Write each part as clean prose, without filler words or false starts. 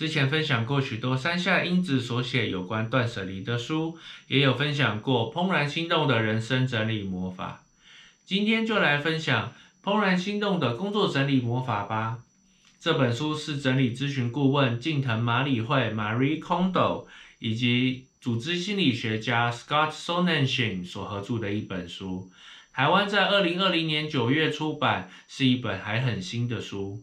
之前分享过许多山下英子所写有关断舍离的书，也有分享过《怦然心动的人生整理魔法》。今天就来分享《怦然心动的工作整理魔法》吧。这本书是整理咨询顾问近藤麻理惠 Marie Kondo 以及组织心理学家 Scott Sonenshein 所合著的一本书。台湾在2020年9月出版，是一本还很新的书。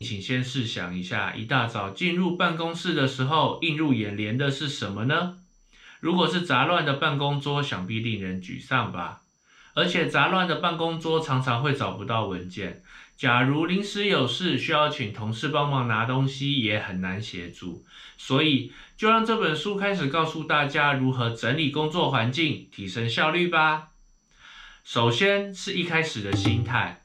请先试想一下，一大早进入办公室的时候，映入眼帘的是什么呢？如果是杂乱的办公桌，想必令人沮丧吧。而且杂乱的办公桌常常会找不到文件，假如临时有事需要请同事帮忙拿东西，也很难协助。所以，就让这本书开始告诉大家如何整理工作环境，提升效率吧。首先是一开始的心态。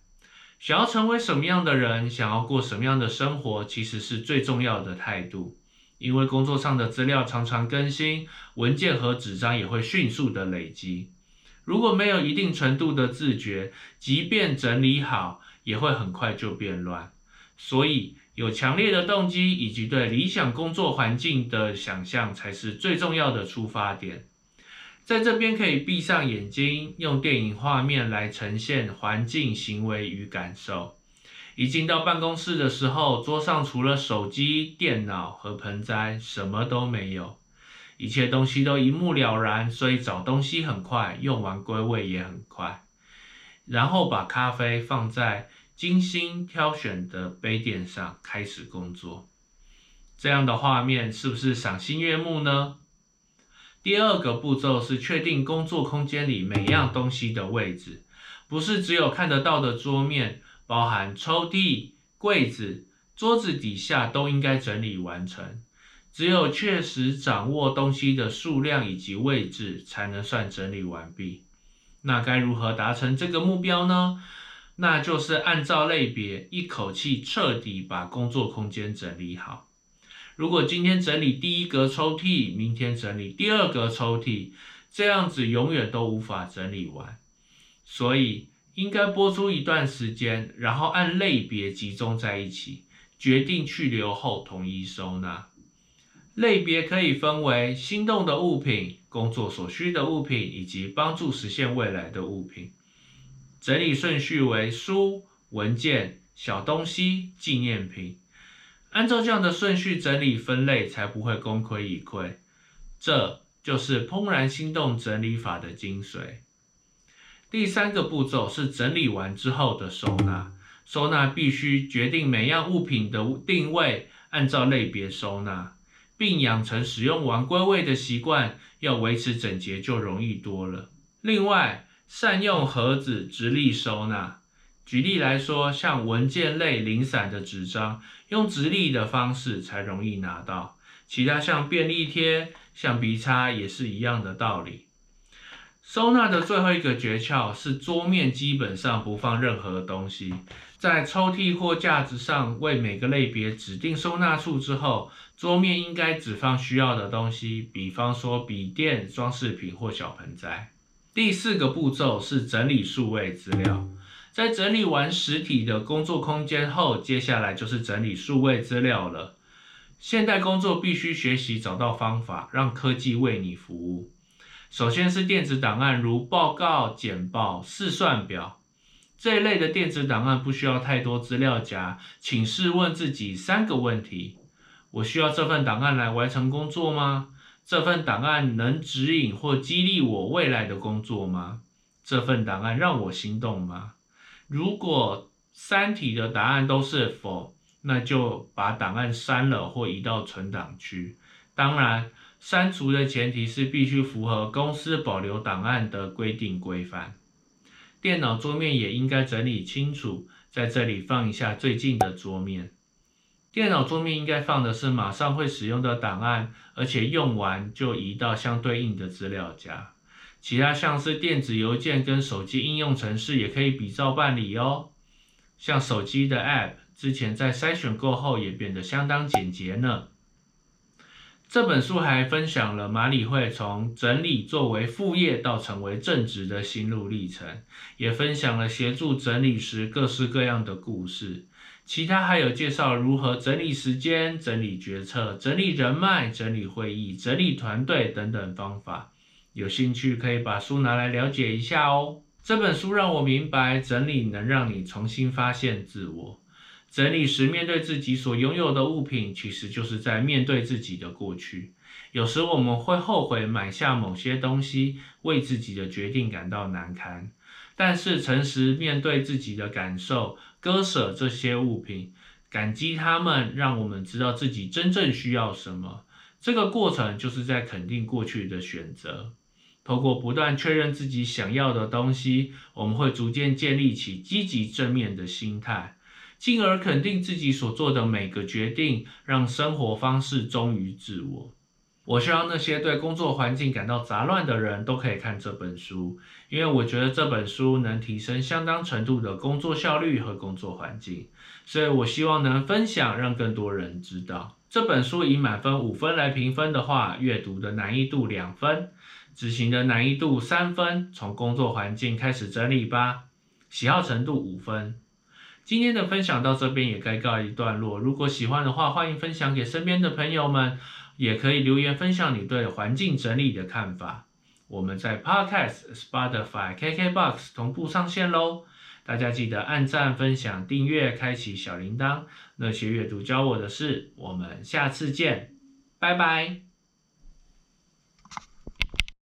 想要成为什么样的人，想要过什么样的生活，其实是最重要的态度。因为工作上的资料常常更新，文件和纸张也会迅速的累积。如果没有一定程度的自觉，即便整理好，也会很快就变乱。所以，有强烈的动机以及对理想工作环境的想象，才是最重要的出发点。在这边可以闭上眼睛，用电影画面来呈现环境、行为与感受。一进到办公室的时候，桌上除了手机、电脑和盆栽，什么都没有，一切东西都一目了然，所以找东西很快，用完归位也很快。然后把咖啡放在精心挑选的杯垫上，开始工作。这样的画面是不是赏心悦目呢？第二个步骤是确定工作空间里每样东西的位置，不是只有看得到的桌面，包含抽屉、柜子、桌子底下都应该整理完成。只有确实掌握东西的数量以及位置，才能算整理完毕。那该如何达成这个目标呢？那就是按照类别，一口气彻底把工作空间整理好。如果今天整理第一格抽屉，明天整理第二格抽屉，这样子永远都无法整理完。所以应该拨出一段时间，然后按类别集中在一起，决定去留后统一收纳。类别可以分为心动的物品、工作所需的物品以及帮助实现未来的物品。整理顺序为书、文件、小东西、纪念品。按照这样的顺序整理分类，才不会功亏一篑。这就是怦然心动整理法的精髓。第三个步骤是整理完之后的收纳。收纳必须决定每样物品的定位，按照类别收纳，并养成使用完归位的习惯，要维持整洁就容易多了。另外，善用盒子直立收纳。举例来说，像文件类零散的纸张，用直立的方式才容易拿到。其他像便利贴、橡皮擦也是一样的道理。收纳的最后一个诀窍是桌面基本上不放任何东西，在抽屉或架子上为每个类别指定收纳处之后，桌面应该只放需要的东西，比方说笔电、装饰品或小盆栽。第四个步骤是整理数位资料。在整理完实体的工作空间后，接下来就是整理数位资料了。现代工作必须学习找到方法，让科技为你服务。首先是电子档案，如报告、简报、试算表。这一类的电子档案不需要太多资料夹，请试问自己3个问题：我需要这份档案来完成工作吗？这份档案能指引或激励我未来的工作吗？这份档案让我心动吗？如果3题的答案都是否，那就把档案删了或移到存档区。当然，删除的前提是必须符合公司保留档案的规定规范。电脑桌面也应该整理清楚，在这里放一下最近的桌面。电脑桌面应该放的是马上会使用的档案，而且用完就移到相对应的资料夹。其他像是电子邮件跟手机应用程式也可以比照办理哦。像手机的 App， 之前在筛选过后也变得相当简洁呢。这本书还分享了麻理惠从整理作为副业到成为正职的心路历程，也分享了协助整理时各式各样的故事。其他还有介绍如何整理时间、整理决策、整理人脉、整理会议、整理团队等等方法。有兴趣可以把书拿来了解一下哦。这本书让我明白，整理能让你重新发现自我。整理时面对自己所拥有的物品，其实就是在面对自己的过去。有时我们会后悔买下某些东西，为自己的决定感到难堪。但是诚实面对自己的感受，割舍这些物品，感激他们，让我们知道自己真正需要什么。这个过程就是在肯定过去的选择。透过不断确认自己想要的东西，我们会逐渐建立起积极正面的心态，进而肯定自己所做的每个决定，让生活方式忠于自我。我希望那些对工作环境感到杂乱的人都可以看这本书，因为我觉得这本书能提升相当程度的工作效率和工作环境，所以我希望能分享，让更多人知道。这本书以满分5分来评分的话，阅读的难易度2分，执行的难易度3分，从工作环境开始整理吧，喜好程度5分。今天的分享到这边也该告一段落，如果喜欢的话，欢迎分享给身边的朋友们，也可以留言分享你对环境整理的看法。我们在 Podcast、Spotify、KKBOX 同步上线咯，大家记得按赞、分享、订阅、开启小铃铛。那些阅读教我的事，我们下次见，拜拜。